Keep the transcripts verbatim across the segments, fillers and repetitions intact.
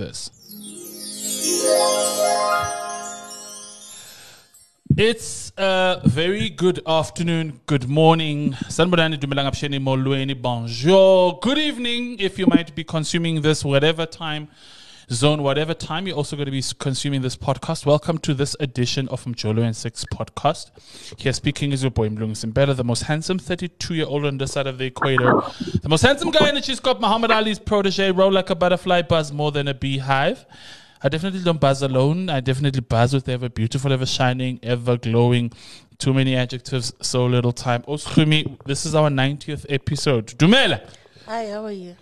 this. It's a very good afternoon, good morning. Bonjour. Good evening, if you might be consuming this whatever time zone, whatever time you're also going to be consuming this podcast. Welcome to this edition of Mjolo and six podcast. Here speaking is your boy Mlungsimbella, the most handsome thirty-two-year-old on this side of the equator. The most handsome guy in the cheese cup, Muhammad Ali's protege, roll like a butterfly, buzz more than a beehive. I definitely don't buzz alone. I definitely buzz with ever beautiful, ever shining, ever glowing. Too many adjectives, so little time. Oskumi, this is our ninetieth episode. Dumela. Hi, how are you?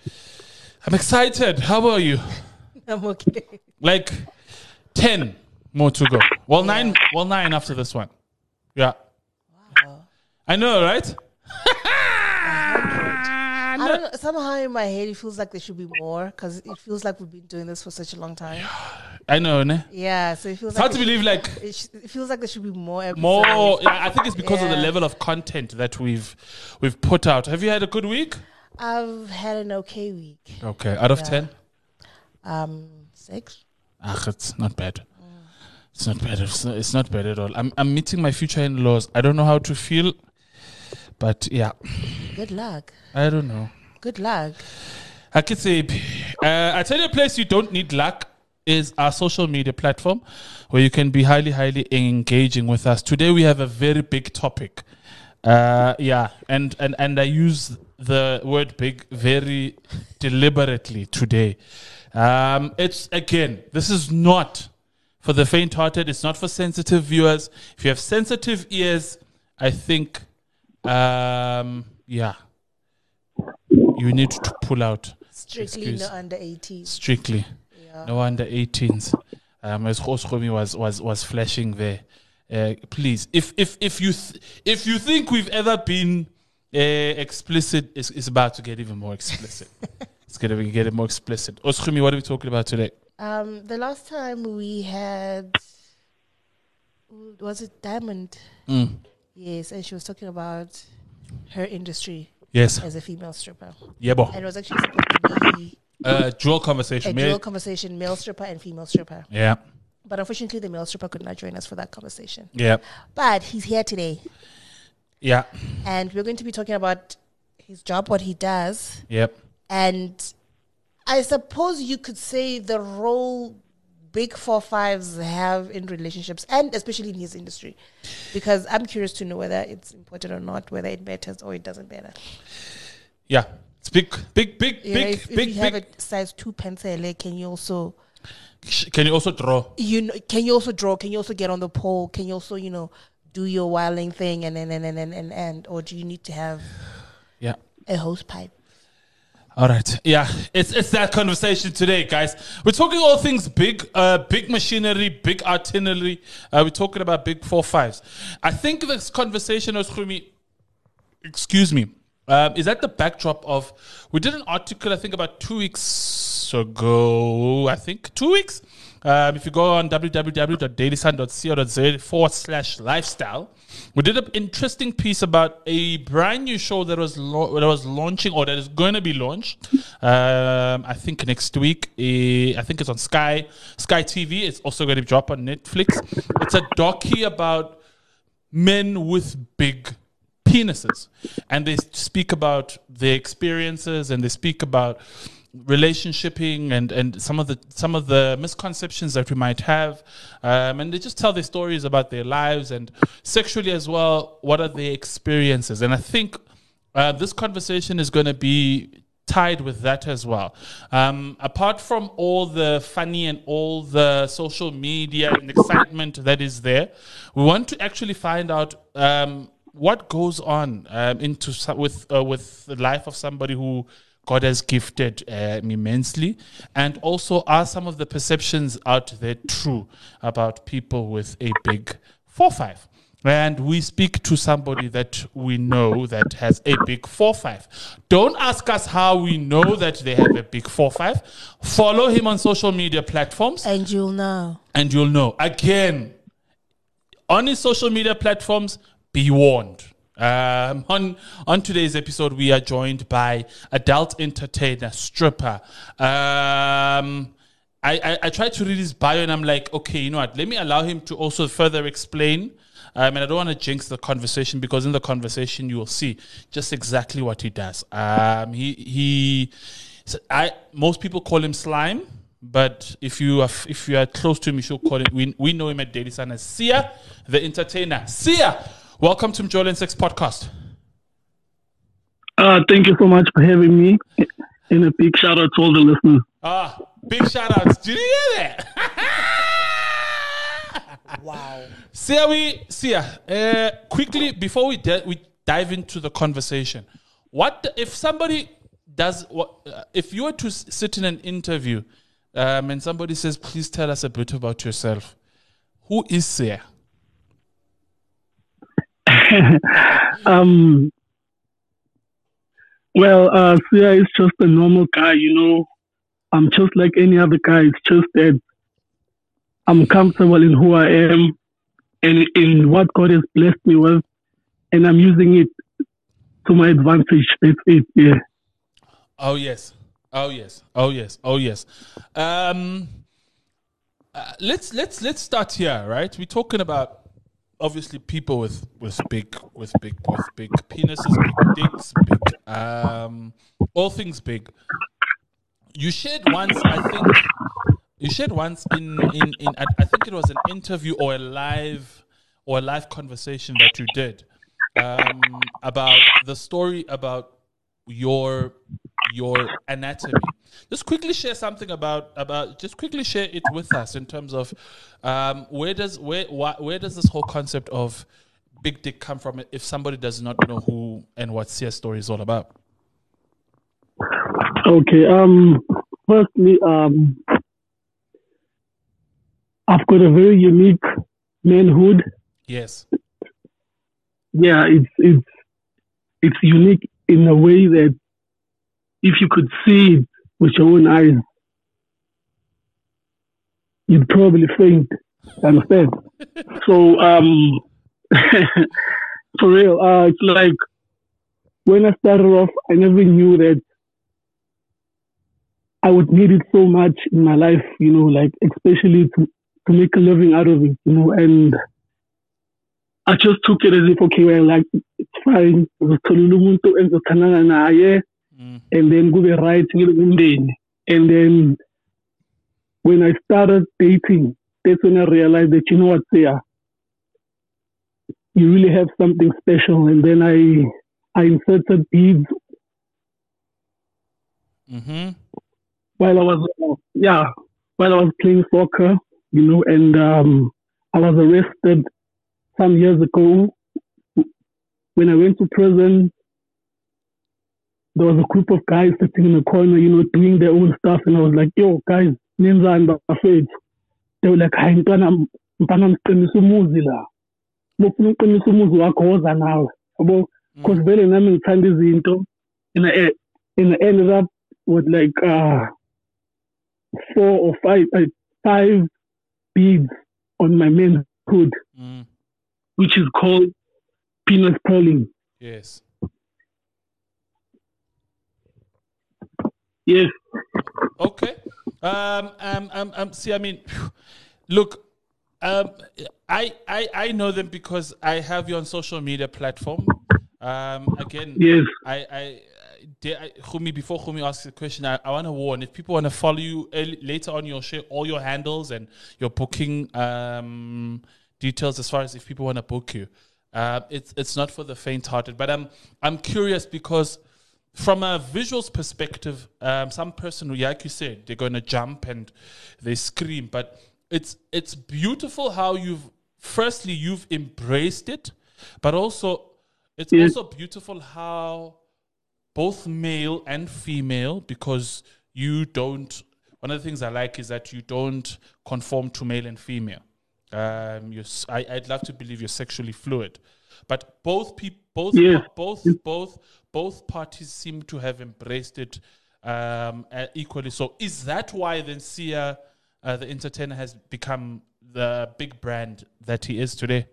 I'm excited. How are you? I'm okay. Like ten more to go. Well, yeah. nine. Well, nine after this one. Yeah. Wow. I know, right? I don't know, somehow in my head it feels like there should be more because it feels like we've been doing this for such a long time. I know, ne? Yeah, so it feels it's like hard to believe. Like it, sh- it feels like there should be more. Episodes. More. Yeah, I think it's because yeah. of the level of content that we've we've put out. Have you had a good week? I've had an okay week. Okay, out of yeah. ten, um, six. Ah, it's not bad. Mm. It's not bad. It's not, it's not bad at all. I'm I'm meeting my future in-laws. I don't know how to feel. But yeah. Good luck. I don't know. Good luck. I could say, uh, I tell you a place you don't need luck is our social media platform where you can be highly, highly engaging with us. Today we have a very big topic. Uh, yeah. And, and, and I use the word big very deliberately today. Um, it's again, this is not for the faint-hearted. It's not for sensitive viewers. If you have sensitive ears, I think... Um. Yeah, you need to pull out. Strictly Excuse. No under eighteen. Strictly, yeah. No under eighteens. Um, as Khomi was was was flashing there. Uh, please, if if if you th- if you think we've ever been uh, explicit, it's, it's about to get even more explicit. It's gonna be getting more explicit. Khomi, what are we talking about today? Um, the last time we had was it Diamond? Mm. Yes, and she was talking about her industry. Yes, as a female stripper. Yeah, bo. And it was actually supposed to be a dual conversation. A male. dual conversation, male stripper and female stripper. Yeah. But unfortunately, the male stripper could not join us for that conversation. Yeah. But he's here today. Yeah. And we're going to be talking about his job, what he does. Yep. And I suppose you could say the role big four fives have in relationships and especially in his industry, because I'm curious to know whether it's important or not, whether it matters or it doesn't matter. Yeah, it's big, big, big, yeah, big, if, big. If you big. have a size two pencil, can you also can you also draw? You know, can you also draw? Can you also get on the pole? Can you also, you know, do your wilding thing and and and and and and, and or do you need to have yeah a hose pipe? All right. Yeah, it's it's that conversation today, guys. We're talking all things big, uh, big machinery, big artillery. Uh, we're talking about big four fives. I think this conversation, Oskumi, excuse me, um, is at the backdrop of, we did an article, I think about two weeks ago, I think, two weeks. Um, if you go on www.dailysun.co.za forward slash lifestyle, we did an interesting piece about a brand new show that was lo- that was launching or that is going to be launched. Um, I think next week. Uh, I think it's on Sky Sky T V. It's also going to drop on Netflix. It's a docu about men with big penises, and they speak about their experiences and they speak about relationshiping and and some of the some of the misconceptions that we might have, um and they just tell their stories about their lives and sexually as well. What are their experiences? And I think uh, this conversation is going to be tied with that as well. Um apart from all the funny and all the social media and excitement that is there, we want to actually find out um what goes on um, into with uh, with the life of somebody who God has gifted uh, immensely, and also are some of the perceptions out there true about people with a big four five? And we speak to somebody that we know that has a big four five. Don't ask us how we know that they have a big four five. Follow him on social media platforms. And you'll know. And you'll know. Again, on his social media platforms, be warned. Um, on on today's episode, we are joined by adult entertainer, stripper, um, I, I, I tried to read his bio and I'm like, okay, you know what? Let me allow him to also further explain. Um, and I don't want to jinx the conversation, because in the conversation you will see just exactly what he does. Um, he he, I most people call him Slime, but if you are if you are close to him, you should call him. We we know him at Daily Sun as Siya the Entertainer. Siya, welcome to Mjolo and six podcast. Uh, thank you so much for having me, and a big shout out to all the listeners. Ah, big shout outs. Did you hear that? Wow. Siya, we, Siya, uh, quickly, before we, de- we dive into the conversation, what if somebody does, what, uh, if you were to s- sit in an interview um, and somebody says, please tell us a bit about yourself, who is Siya? um, well, uh, Siya is just a normal guy, you know. I'm just like any other guy. It's just that I'm comfortable in who I am and in what God has blessed me with, and I'm using it to my advantage. That's it, yeah. Oh, yes. Oh, yes. Oh, yes. Oh, yes. Um, uh, let's let's let's start here, right? We're talking about, obviously, people with, with big with big with big penises, big dicks, big um, all things big. You shared once, I think, you shared once in, in, in I think it was an interview or a live or a live conversation that you did um, about the story about your your anatomy. Just quickly share something about about. Just quickly share it with us in terms of um, where does where wh- where does this whole concept of big dick come from? If somebody does not know who and what Siya's story is all about. Okay, um, firstly, um, I've got a very unique manhood. Yes. Yeah, it's, it's, it's unique in a way that if you could see it with your own eyes, you'd probably faint, understand? So, um, for real, uh, it's like when I started off, I never knew that I would need it so much in my life, you know, like especially to, to make a living out of it, you know, and I just took it as if, okay, well, like, it's fine. Mm. And then go right in. And then when I started dating, that's when I realized that, you know what, Siya, you really have something special. And then I, I inserted beads. Mm-hmm. While I was, yeah, while I was playing soccer, you know, and um, I was arrested some years ago. When I went to prison, there was a group of guys sitting in the corner, you know, doing their own stuff. And I was like, yo, guys, names are in my face. They were like, I'm going to And I ended up with like, uh, four or five uh, five beads on my manhood, mm. which is called penis curling. Yes. Yes. Okay. Um. Um. Um. um see, I mean, look, um, I, I I know them because I have you on social media platform. Um. Again. Yes. I. I Khumi, before Khumi asks the question, I, I want to warn, if people want to follow you early, later on, you'll share all your handles and your booking um, details as far as if people want to book you. Uh, it's it's not for the faint-hearted, but I'm I'm curious because from a visuals perspective, um, some person, like you said, they're going to jump and they scream, but it's it's beautiful how you've, firstly, you've embraced it, but also, it's yeah. also beautiful how both male and female, because you don't, one of the things I like is that you don't conform to male and female. Um, you're, I, I'd love to believe you're sexually fluid, but both people, both, yeah. both, both, both parties seem to have embraced it um, uh, equally. So is that why then Siya, uh, the entertainer, has become the big brand that he is today?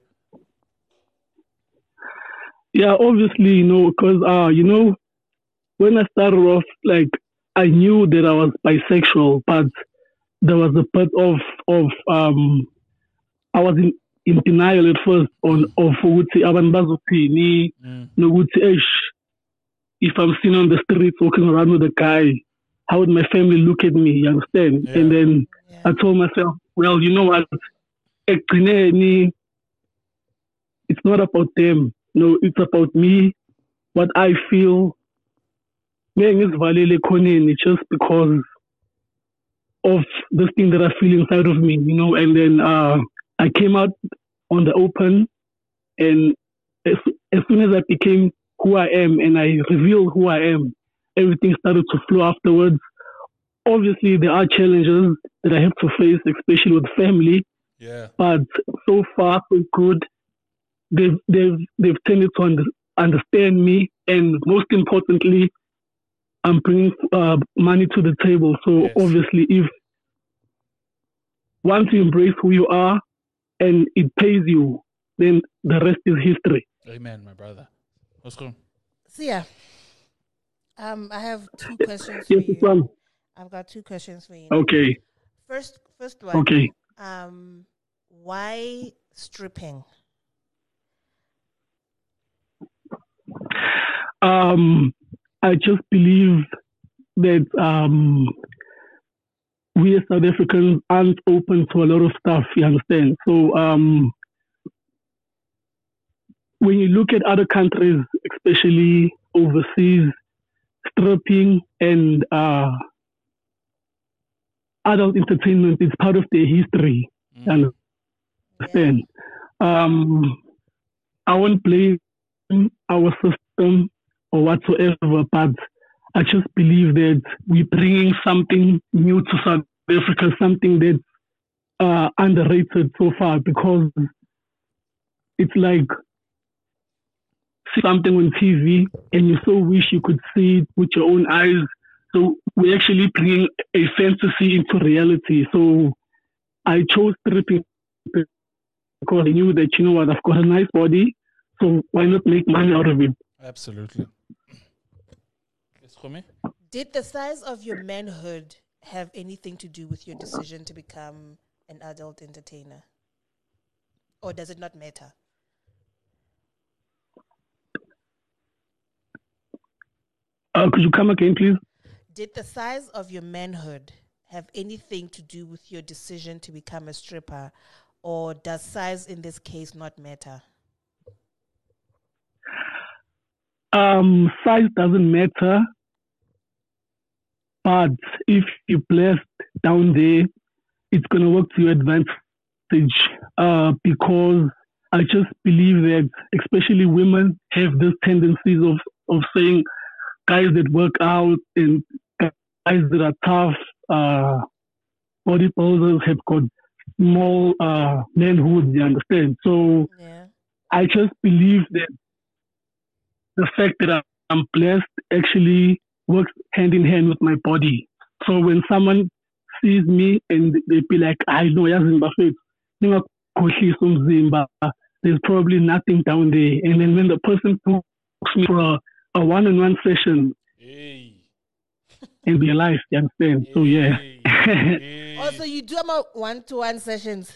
Yeah, obviously, you know, because, uh, you know, when I started off, like, I knew that I was bisexual, but there was a part of of um, I was in, in denial at first on of mm. if I'm seen on the streets walking around with a guy, how would my family look at me? You understand? Yeah. And then yeah. I told myself, well, you know what? It's not about them. No, it's about me, what I feel. It's just because of this thing that I feel inside of me, you know. And then uh, I came out on the open, and as, as soon as I became who I am and I revealed who I am, everything started to flow afterwards. Obviously, there are challenges that I have to face, especially with family. Yeah. But so far, so good. They've, they've, they've tended to under, understand me. And most importantly, I'm bringing uh, money to the table. So yes. obviously, if once you embrace who you are and it pays you, then the rest is history. Amen, my brother. What's going on? Siya, um, I have two questions for yes, you. Son. I've got two questions for you. Okay. First, first one. Okay. Um, why stripping? Um, I just believe that um, we as South Africans aren't open to a lot of stuff, you understand? So um, when you look at other countries, especially overseas, stripping and uh, adult entertainment is part of their history. Mm. And yeah. um, I won't blame our system or whatsoever, but I just believe that we're bringing something new to South Africa, something that's uh, underrated so far, because it's like something on T V and you so wish you could see it with your own eyes. So we're actually bringing a fantasy into reality. So I chose stripping because I knew that, you know what, I've got a nice body, so why not make money out of it? Absolutely. Did the size of your manhood have anything to do with your decision to become an adult entertainer? Or does it not matter? Uh, could you come again, please? Did the size of your manhood have anything to do with your decision to become a stripper, or does size in this case not matter? Um, size doesn't matter, but if you're blessed down there, it's going to work to your advantage uh, because I just believe that especially women have these tendencies of, of saying guys that work out and guys that are tough, uh, bodybuilders have got small uh, manhood, you understand? So yeah. I just believe that the fact that I'm blessed actually works hand in hand with my body. So when someone sees me and they be like, I know, there's probably nothing down there. And then when the person books me for a, a one-on-one session, hey. And be alive, you understand? Hey. So yeah. Hey. Also, you do about one-to-one sessions?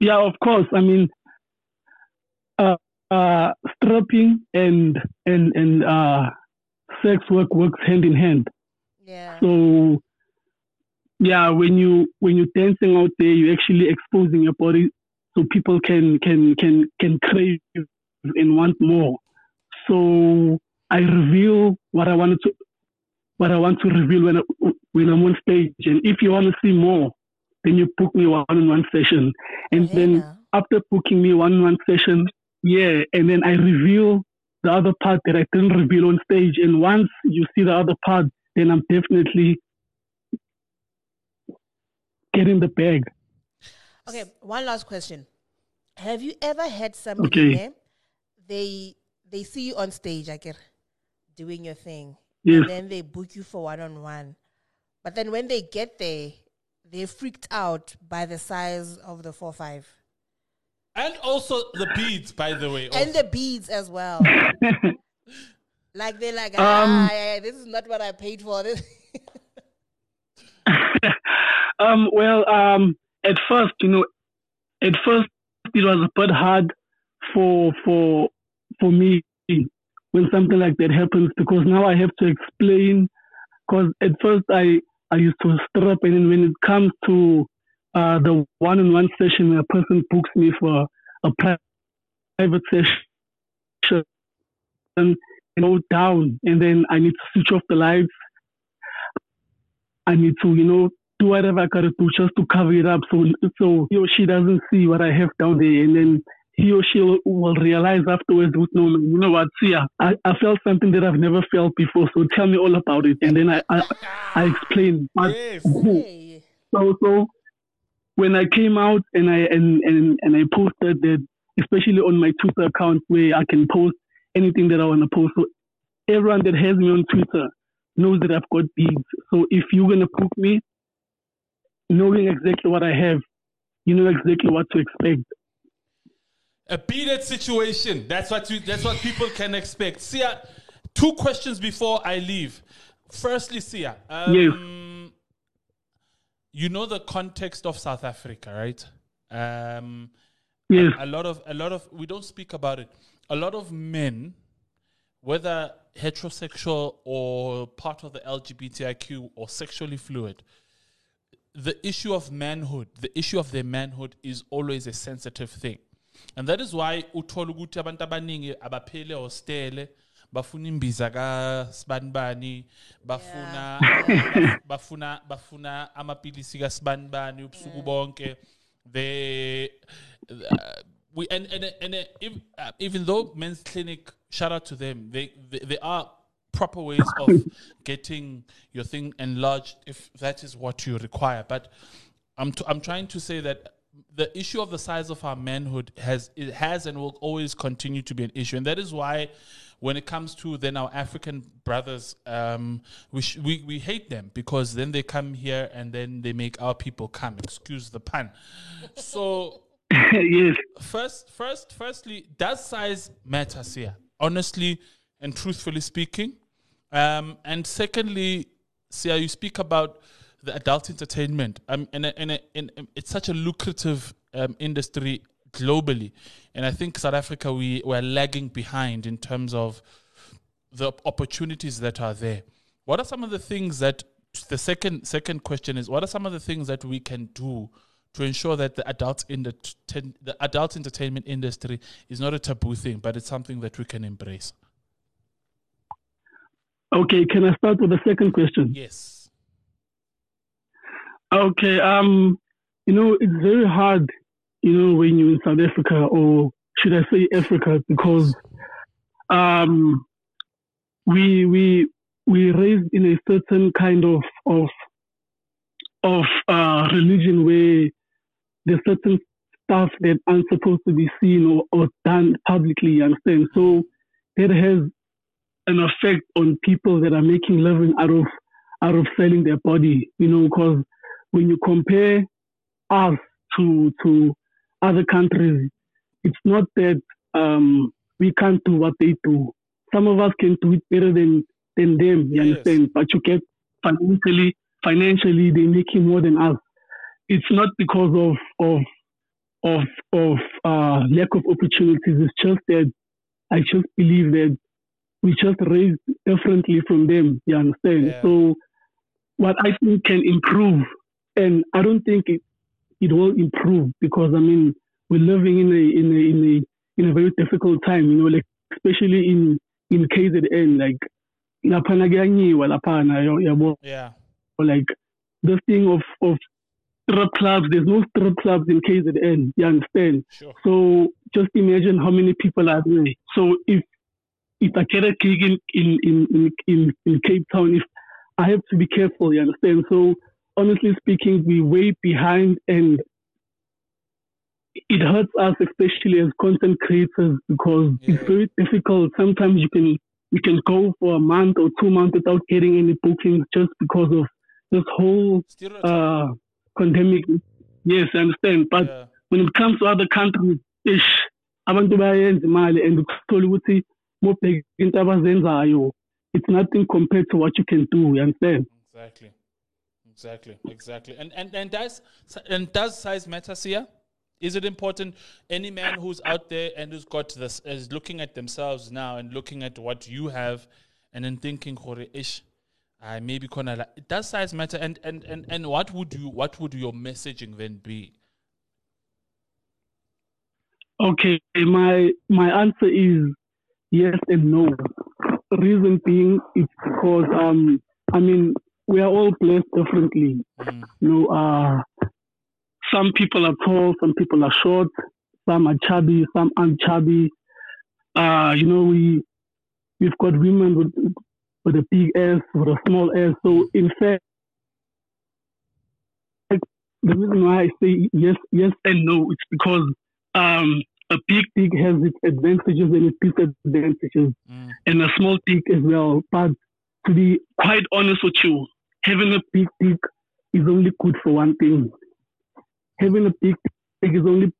Yeah, of course. I mean, uh, Uh, stripping and and and uh, sex work works hand in hand. Yeah. So, yeah, when you when you're dancing out there, you're actually exposing your body so people can can can can crave and want more. So I reveal what I wanted to what I want to reveal when I, when I'm on stage. And if you want to see more, then you book me one-on-one session. And yeah. then after booking me one-on-one session. Yeah, and then I reveal the other part that I didn't reveal on stage. And once you see the other part, then I'm definitely getting the bag. Okay, one last question. Have you ever had somebody okay. they they see you on stage, like you're doing your thing, yes. and then they book you for one-on-one. But then when they get there, they're freaked out by the size of the four five. And also the beads, by the way. And also. The beads as well. Like, they're like, ah, um, yeah, this is not what I paid for. This. Um, well, um, at first, you know, at first it was a bit hard for for for me when something like that happens, because now I have to explain. Because at first I I used to strip, and then when it comes to uh, the one-on-one session, when a person books me for a private session, and go down, and then I need to switch off the lights. I need to, you know, do whatever I gotta do just to cover it up, so so he or she doesn't see what I have down there, and then he or she will, will realize afterwards, no, you know what, Siya, I, I felt something that I've never felt before, so tell me all about it. And then I I, I explained. Yes. So so when I came out and I and, and, and I posted that, especially on my Twitter account where I can post anything that I want to post, so everyone that has me on Twitter knows that I've got beads. So if you're going to book me, knowing exactly what I have, you know exactly what to expect. A beaded situation. That's what you, that's what people can expect. Siya, two questions before I leave. Firstly, Siya, um, yes. you know the context of South Africa, right? Um, yes. A, a lot of, a lot of, we don't speak about it. A lot of men, whether heterosexual or part of the L G B T I Q or sexually fluid, the issue of manhood, the issue of their manhood is always a sensitive thing. And that is why uthola ukuthi abantu abaningi abaphele hostele bafuna imbiza ka sibanibani bafuna bafuna bafuna amapilisi ka sibanibani ubusuku bonke. They we and and, and uh, if, uh, even though Men's Clinic, shout out to them, they they, they are proper ways of getting your thing enlarged if that is what you require. But I'm t I'm trying to say that the issue of the size of our manhood has it has and will always continue to be an issue, and that is why when it comes to then our African brothers, um, we, sh we we hate them because then they come here and then they make our people come. Excuse the pun. So yes. First, first, firstly, does size matter, Siya? Honestly and truthfully speaking, um, and secondly, Siya, you speak about the adult entertainment, um, and, and, and, and it's such a lucrative um, industry globally, and I think South Africa we we're lagging behind in terms of the opportunities that are there. What are some of the things that the second second question is? What are some of the things that we can do to ensure that the adult in the the adult entertainment industry is not a taboo thing, but it's something that we can embrace? Okay, can I start with the second question? Yes. Okay, um, you know, it's very hard, you know, when you're in South Africa, or should I say Africa, because um, we we we raised in a certain kind of of of uh, religion where there's certain stuff that aren't supposed to be seen or, or done publicly, you understand? So that has an effect on people that are making living out of out of selling their body, you know, because when you compare us to to other countries, it's not that um, we can't do what they do. Some of us can do it better than than them. You yes. understand? But you get financially financially they make it more than us. It's not because of of of of uh, lack of opportunities. It's just that I just believe that we just raised differently from them. You understand? Yeah. So what I think can improve. And I don't think it it will improve because I mean we're living in a in a in a in a very difficult time, you know, like especially in in K Z N, like yeah. Or like the thing of of strip clubs, there's no strip clubs in K Z N, you understand? Sure. So just imagine how many people are there. So if if I get a gig in in in in, in Cape Town, if I have to be careful, you understand? So honestly speaking, we're way behind, and it hurts us, especially as content creators, because yeah. it's very difficult. Sometimes you can you can go for a month or two months without getting any bookings just because of this whole uh, pandemic. Yes, I understand. But yeah. when it comes to other countries, ish, abantu bayenza and uthola ukuthi mobheka into abazenzayo. It's nothing compared to what you can do. You understand? Exactly. Exactly, exactly. And and and does and does size matter, Siya? Is it important? Any man who's out there and who's got this is looking at themselves now and looking at what you have, and then thinking, "Hore ish, I maybe gonna." Does size matter? And and and and what would you what would your messaging then be? Okay, my my answer is yes and no. Reason being, it's because um, I mean, we are all blessed differently. Mm. You know, uh, some people are tall, some people are short, some are chubby, some aren't chubby. Uh, you know, we we've got women with with a big ass, with a small ass. So in fact, the reason why I say yes, yes and no, it's because um. A big dick has its advantages and its disadvantages, mm. and a small dick as well. But to be quite honest with you, having a big dick is only good for one thing. Having a big dick is only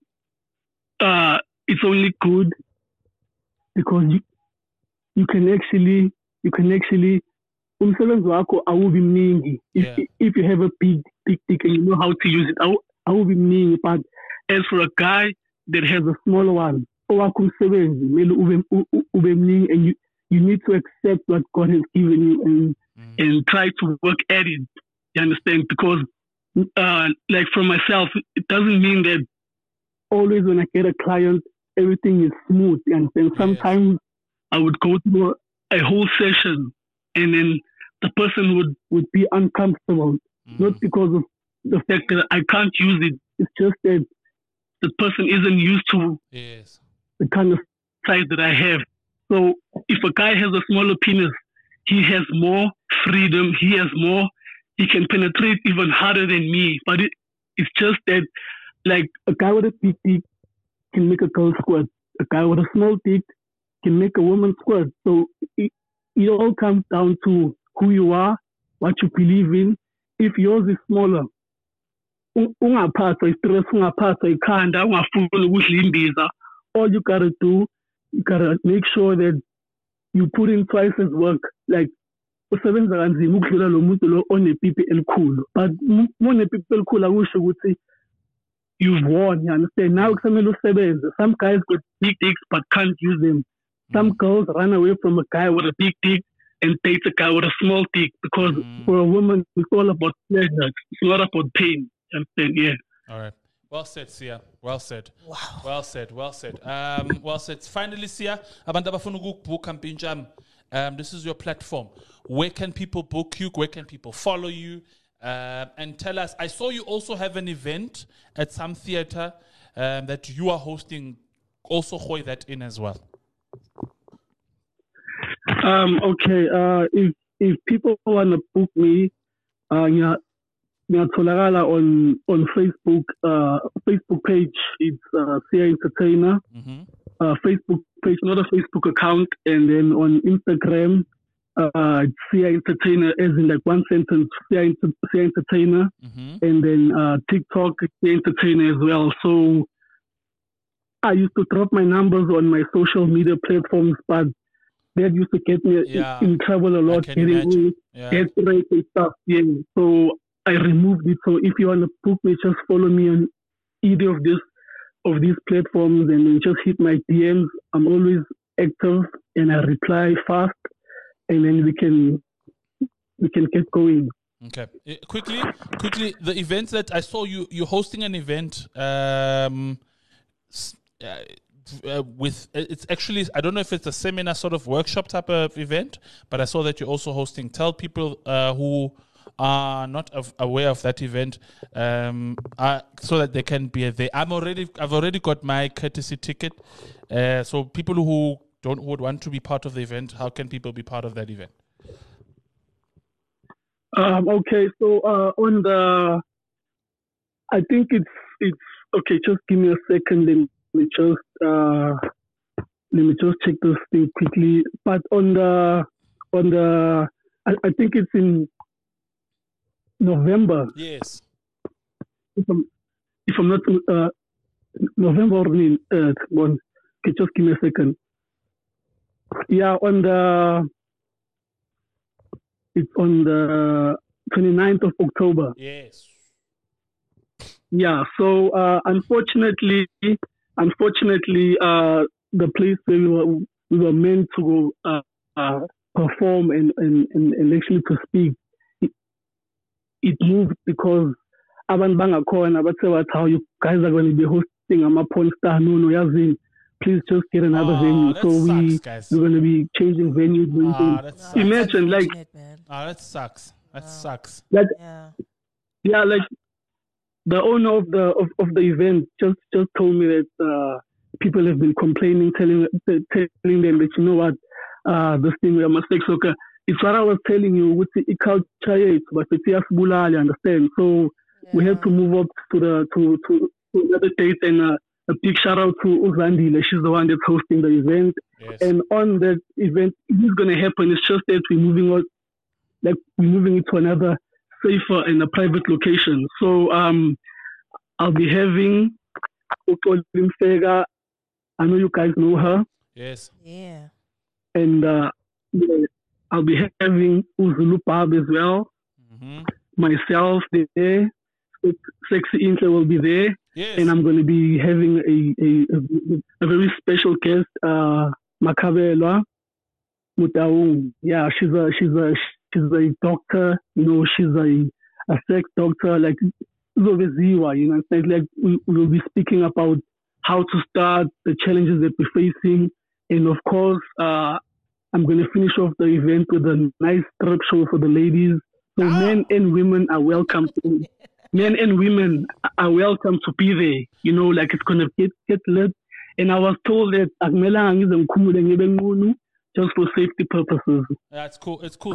uh, it's only good because you you can actually you can actually umsebenzi wakho awubi mningi. If if you have a big big dick and you know how to use it, awubi mningi. But as for a guy that has a smaller one, and you, you need to accept what God has given you and mm. and try to work at it. You understand? Because uh, like for myself, it doesn't mean that always when I get a client, everything is smooth. You understand? Sometimes yeah. I would go through a whole session and then the person would, would be uncomfortable. Mm. Not because of the fact that I can't use it. It's just that the person isn't used to yes. the kind of size that I have. So if a guy has a smaller penis, he has more freedom. He has more. He can penetrate even harder than me. But it, it's just that, like, a guy with a big dick can make a girl squirt. A guy with a small dick can make a woman squirt. So it, it all comes down to who you are, what you believe in. If yours is smaller, all you gotta do, you gotta make sure that you put in twice as work. Like, but you've won, you understand? Now some guys got big dicks but can't use them. Some girls run away from a guy with a big dick and date a guy with a small dick because mm. for a woman it's all about pleasure, it's not about pain. Then, yeah. All right. Well said, Siya. Well said. Wow. Well said. Well said. Um, well said. Finally, Siya, abantu abafuna ukubooka impinjam, um, this is your platform. Where can people book you? Where can people follow you? Uh, and tell us. I saw you also have an event at some theater um, that you are hosting. Also, hoy that in as well. Um. Okay. Uh. If if people want to book me, uh, you know. On on Facebook uh, Facebook page, it's uh, Siya Entertainer. Mm-hmm. uh, Facebook page, not a Facebook account, and then on Instagram, uh, it's Siya Entertainer, as in like one sentence, Siya Entertainer, mm-hmm. and then uh, TikTok, Siya Entertainer as well. So I used to drop my numbers on my social media platforms, but that used to get me yeah. in, in trouble a lot, getting yeah. get rates and stuff. Yeah, so I removed it. So if you want to book me, just follow me on either of these of these platforms and then just hit my D Ms. I'm always active and I reply fast, and then we can we can get going. Okay. Uh, quickly, quickly, the events that I saw you you're hosting an event um, uh, uh, with it's actually I don't know if it's a seminar sort of workshop type of event, but I saw that you're also hosting. Tell people uh, who are not of, aware of that event, um, uh, so that they can be there. I'm already, I've already got my courtesy ticket. Uh, so people who don't who would want to be part of the event, how can people be part of that event? Um, okay, so uh, on the, I think it's it's okay. Just give me a second. Let me just uh, let me just check this thing quickly. But on the on the, I, I think it's in November. Yes. If I'm, if I'm not uh, November or uh, one, okay, just give me a second. Yeah, on the it's on the twenty-ninth of October. Yes. Yeah. So uh, unfortunately, unfortunately, uh, the place where we were, we were meant to uh, uh, perform and, and, and actually to speak, it, it moved because Aban Bangakon, Abatsewa, how you guys are going to be hosting a porn star, no, no, Yazin. Please just get another oh, venue. So we sucks, we're gonna be changing venues. Oh, imagine like ah, oh, that sucks. That oh. sucks. Like, yeah. yeah, like the owner of the of, of the event just just told me that uh, people have been complaining, telling telling them that you know what, uh, this thing we are mistake soccer. It's what I was telling you. With the culture, but it's bula, you understand. So yeah. we have to move up to the to to, to another date and. Uh, A big shout out to Uzandile. She's the one that's hosting the event. Yes. And on that event, it's going to happen. It's just that we're moving on, like we're moving it to another safer and a private location. So um, I'll be having Otolim Sega. I know you guys know her. Yes. Yeah. And uh, I'll be having Uzulupab as well. Mm-hmm. Myself there. Sexy Inca will be there. Yes. And I'm going to be having a, a, a very special guest, uh, Makabe Eloa Mutawun. Yeah, she's a she's a she's a doctor. You know, she's a, a sex doctor. Like, you know, it's like we will be speaking about how to start, the challenges that we're facing, and of course, uh, I'm going to finish off the event with a nice strip show for the ladies. So ah. men and women are welcome. To Men and women are welcome to be there. You know, like it's gonna get get lit. And I was told that just for safety purposes. Yeah, it's cool. It's cool.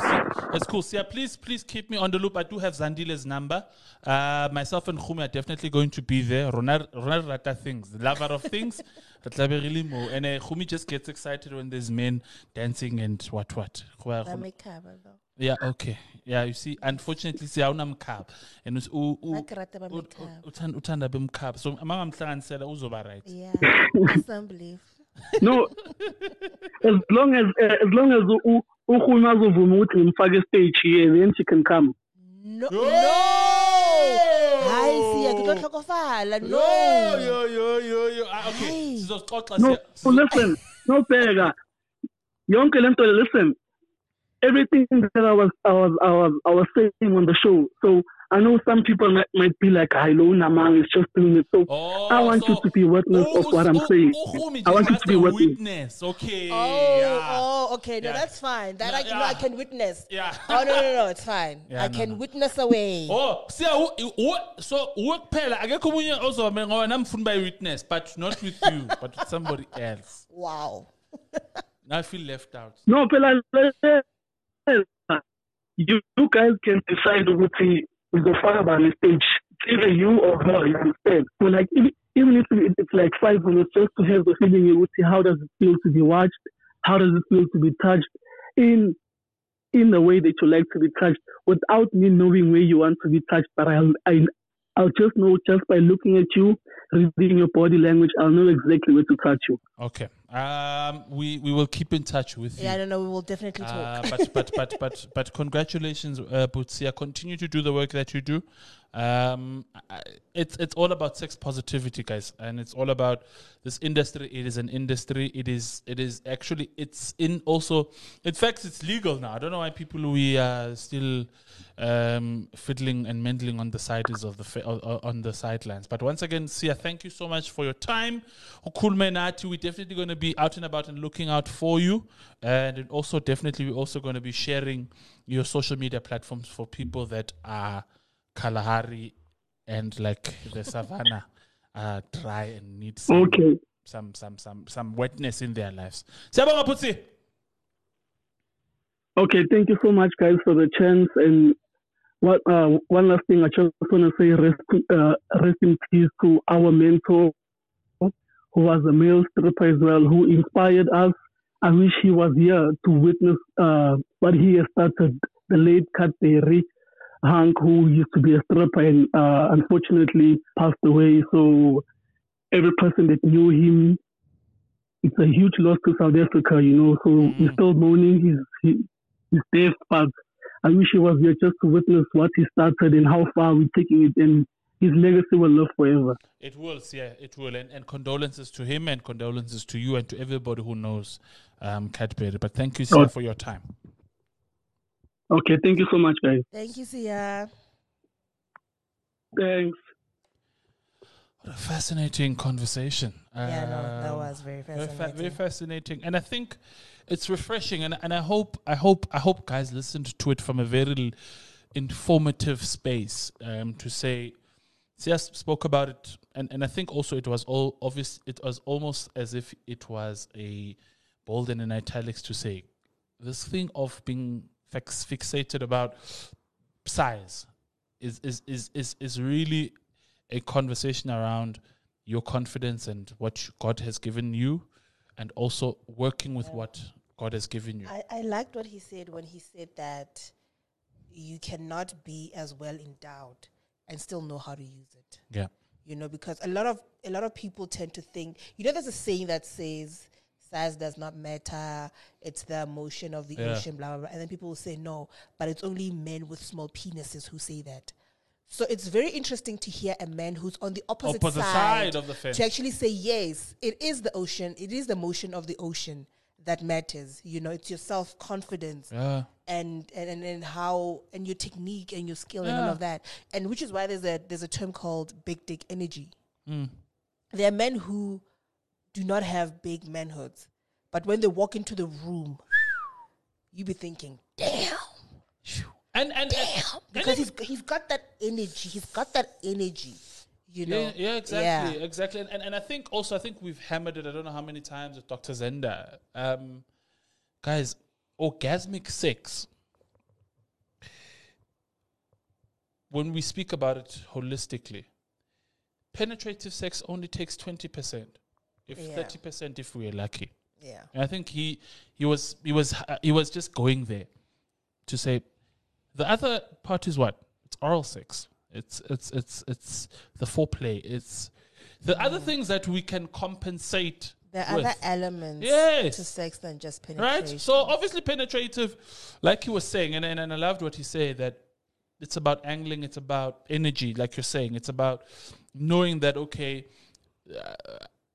It's cool. So yeah, please, please keep me on the loop. I do have Zandile's number. Uh, myself and Khumi are definitely going to be there. Ronald, Ronald Rata things, lover of things. And uh, Khumi just gets excited when there's men dancing and what what. Yeah, okay. Yeah, you see, unfortunately, see, I don't have and it's u u utanda bem cab. So, my mom said, "Uzo right." Yeah, I don't believe. No, as long as uh, as long as u u kumazo vumut in faggot stage here, then she can come. No, no. I see. I could not talk of her. No, yo yo yo yo. Okay, so Scotland. No, listen. No, pega. Young Kelento, listen. Everything that I was, I was, I was, I was saying on the show. So I know some people might, might be like, "I know Namang is just doing it." So oh, I want so you to be witness oh, of what oh, I'm saying. Oh, I want you to be witness. Okay. Oh, yeah. oh, okay. No, yeah. that's fine. That no, I, yeah. no, I can witness. Yeah. Oh no, no, no, it's fine. Yeah, I no, can no. witness away. Oh, see, so work pela. I get communion also. I'm fun by witness, but not with you, but with somebody else. Wow. Now I feel left out. No, pela. You, you guys can decide with the, with the father on the stage. It's either you or her, you understand? So, like, even, even if it's like five minutes, just to have the feeling, you would see how does it feel to be watched? How does it feel to be touched in in the way that you like to be touched without me knowing where you want to be touched? But I'll, I, I'll just know just by looking at you, reading your body language, I'll know exactly where to touch you. Okay. Um, we we will keep in touch with you. Yeah, I don't know. We will definitely talk. Uh, but but but but but congratulations, uh, Butsia. Continue to do the work that you do. Um, I, it's it's all about sex positivity, guys, and it's all about this industry. It is an industry. It is it is actually it's in also. In fact, it's legal now. I don't know why people we are still um, fiddling and meddling on the sides of the fa on the sidelines. But once again, Sia, thank you so much for your time. Ukhulumenati, we definitely going to be out and about and looking out for you, and also definitely we're also going to be sharing your social media platforms for people that are Kalahari and like the savannah uh dry and need some, okay. some some some some wetness in their lives. Okay, thank you so much guys for the chance. And what uh one last thing, I just want to say rest, uh, rest in peace to our mentor who was a male stripper as well, who inspired us. I wish he was here to witness uh, what he has started, the late Kateri Hank, who used to be a stripper and uh, unfortunately passed away. So every person that knew him, it's a huge loss to South Africa, you know. So mm. we're still mourning his, his death, but I I wish he was here just to witness what he started and how far we're taking it, and his legacy will live forever. It will, yeah, it will. And, and condolences to him, and condolences to you, and to everybody who knows um, Kateri. But thank you, Siya, oh. for your time. Okay, thank you so much, guys. Thank you, Siya. Thanks. What a fascinating conversation. Yeah, um, no, that was very fascinating. Very, fa- very fascinating. And I think it's refreshing, and and I hope I hope I hope guys listened to it from a very informative space. Um, to say, Siya spoke about it, and, and I think also it was all obvious. It was almost as if it was a bold and in italics to say this thing of being fix, fixated about size is is is is is really a conversation around your confidence and what God has given you, and also working with yeah. what God has given you. I, I liked what he said when he said that you cannot be as well endowed and still know how to use it. Yeah. You know, because a lot of a lot of people tend to think, you know, there's a saying that says size does not matter, it's the emotion of the yeah. ocean, blah, blah, blah. And then people will say no, but it's only men with small penises who say that. So it's very interesting to hear a man who's on the opposite, opposite side, side of the fence to actually say, yes, it is the ocean, it is the motion of the ocean that matters. You know, it's your self-confidence yeah. and, and, and how, and your technique and your skill yeah. and all of that. And which is why there's a, there's a term called big dick energy. Mm. There are men who do not have big manhoods, but when they walk into the room, you be thinking, damn. And, and, Damn, and, and because he's he's got that energy. He's got that energy, you know. Yeah, yeah exactly, yeah. exactly. And, and and I think also I think we've hammered it. I don't know how many times with Doctor Zenda, um, guys. Orgasmic sex. When we speak about it holistically, penetrative sex only takes twenty percent, if thirty yeah. percent, if we're lucky. Yeah. And I think he he was he was uh, he was just going there to say. The other part is what? It's oral sex. It's it's it's it's the foreplay. It's the mm. other things that we can compensate. There are other elements yes. to sex than just penetration. Right? So obviously penetrative, like he was saying, and, and, and I loved what he said, that it's about angling, it's about energy, like you're saying. It's about knowing that, okay, uh,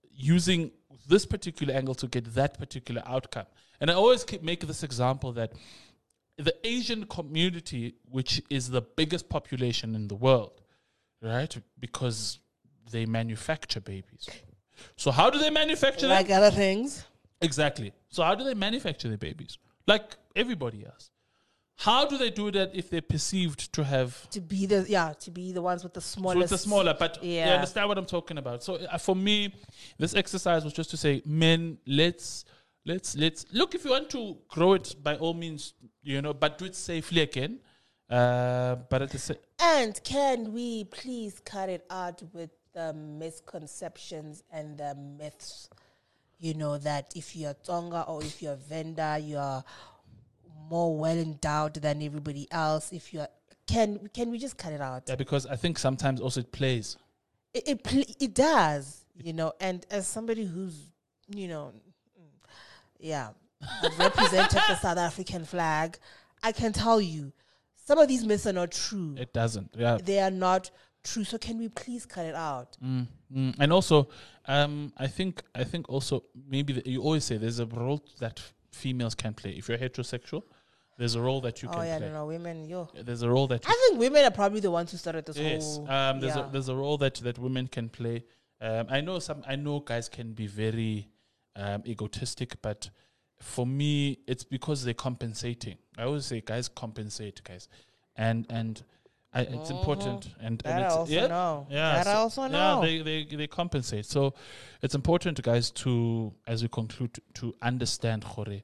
using this particular angle to get that particular outcome. And I always keep making this example that the Asian community, which is the biggest population in the world, right? Because they manufacture babies. So how do they manufacture like them? Like other things. Exactly. So how do they manufacture their babies? Like everybody else. How do they do that if they're perceived to have... To be the, yeah, to be the ones with the smallest... With the smaller, but yeah. you understand what I'm talking about. So uh, for me, this exercise was just to say, men, let's... Let's let's look, if you want to grow it, by all means, you know, but do it safely again. Uh, but at the sa- and can we please cut it out with the misconceptions and the myths? You know, that if you're Tsonga or if you're Venda, you're more well endowed than everybody else. If you're can can we just cut it out? Yeah, because I think sometimes also it plays. It it, pl- it does, you know. And as somebody who's, you know. Yeah, I've represented the South African flag. I can tell you, some of these myths are not true. It doesn't. Yeah, they are not true. So can we please cut it out? Mm, mm. And also, um, I think I think also maybe the, you always say there's a role that f- females can play. If you're heterosexual, there's a role that you oh can yeah, play. Oh yeah, no, no, women. Yo, yeah, there's a role that I think women are probably the ones who started this yes, whole. Yes, um, there's yeah. a, there's a role that, that women can play. Um, I know some. I know guys can be very. Um, egotistic, but for me, it's because they're compensating. I always say, guys, compensate, guys, and and I, it's mm-hmm. important. And, and it's, I also yeah, know. Yeah, that so, I also know. Yeah, they they they compensate. So it's important, guys, to as we conclude, to understand. Khore,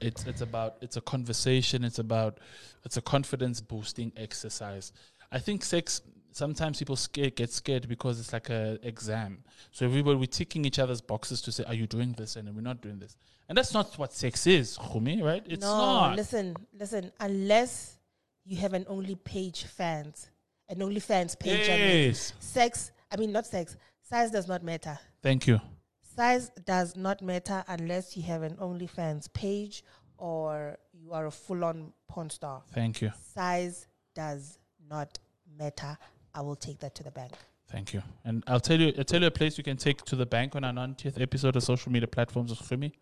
it's it's about it's a conversation. It's about it's a confidence boosting exercise. I think sex. Sometimes people scared, get scared because it's like an exam. So everybody, we're ticking each other's boxes to say, are you doing this? And we're not doing this. And that's not what sex is, Khumi, right? It's no, not. No, listen, listen. Unless you have an OnlyPage fans, an OnlyFans page. Yes. I mean, sex, I mean, not sex. Size does not matter. Thank you. Size does not matter unless you have an OnlyFans page or you are a full-on porn star. Thank you. Size does not matter. I will take that to the bank. Thank you. And I'll tell you I'll tell you a place you can take to the bank on our ninetieth episode of social media platforms of Fumi.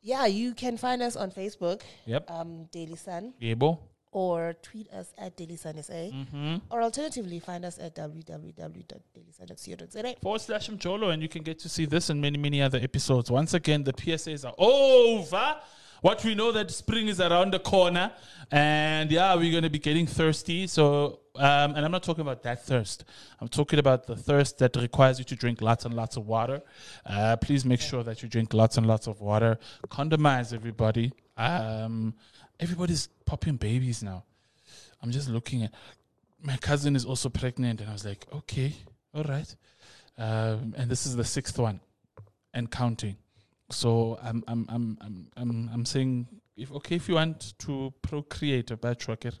Yeah, you can find us on Facebook. Yep. Um, Daily Sun. Yebo. Or tweet us at Daily Sun S A. Mm-hmm. Or alternatively, find us at www dot daily sun dot co dot za Forward slash Mjolo, and you can get to see this and many, many other episodes. Once again, the P S As are over. What we know that spring is around the corner, and yeah, we're going to be getting thirsty. So, um, and I'm not talking about that thirst. I'm talking about the thirst that requires you to drink lots and lots of water. Uh, please make sure that you drink lots and lots of water. Condomize everybody. Um... Everybody's popping babies now. I'm just looking at... My cousin is also pregnant, and I was like, okay, all right. Um, and this is the sixth one, and counting. So I'm, I'm, I'm, I'm, I'm, I'm saying, if okay, if you want to procreate a bad trucker,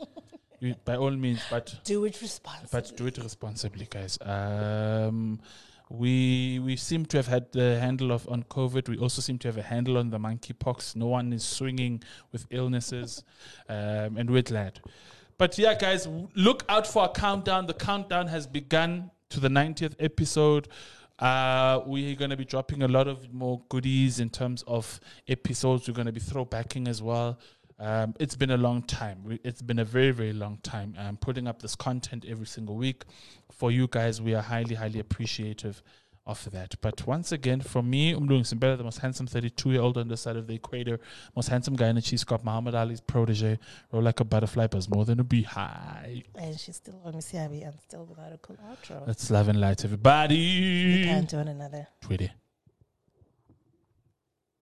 you, by all means, but do it responsibly. But do it responsibly, guys. Um, we we seem to have had the handle of on COVID. We also seem to have a handle on the monkeypox. No one is swinging with illnesses, um, and we're glad. But yeah, guys, look out for a countdown. The countdown has begun to the ninetieth episode. Uh, we're going to be dropping a lot of more goodies in terms of episodes. We're going to be throwbacking as well. Um, it's been a long time. We, it's been a very, very long time. I'm putting up this content every single week for you guys. We are highly, highly appreciative of that. But once again, from me, Mlungsimbella, the most handsome thirty-two-year-old on the side of the equator, most handsome guy in the cheese cup, Muhammad Ali's protege, roll like a butterfly, but more than a beehive. And she's still on Miss Yabi and still without a cool outro. That's love and light, everybody. We can't do one another. Tweety.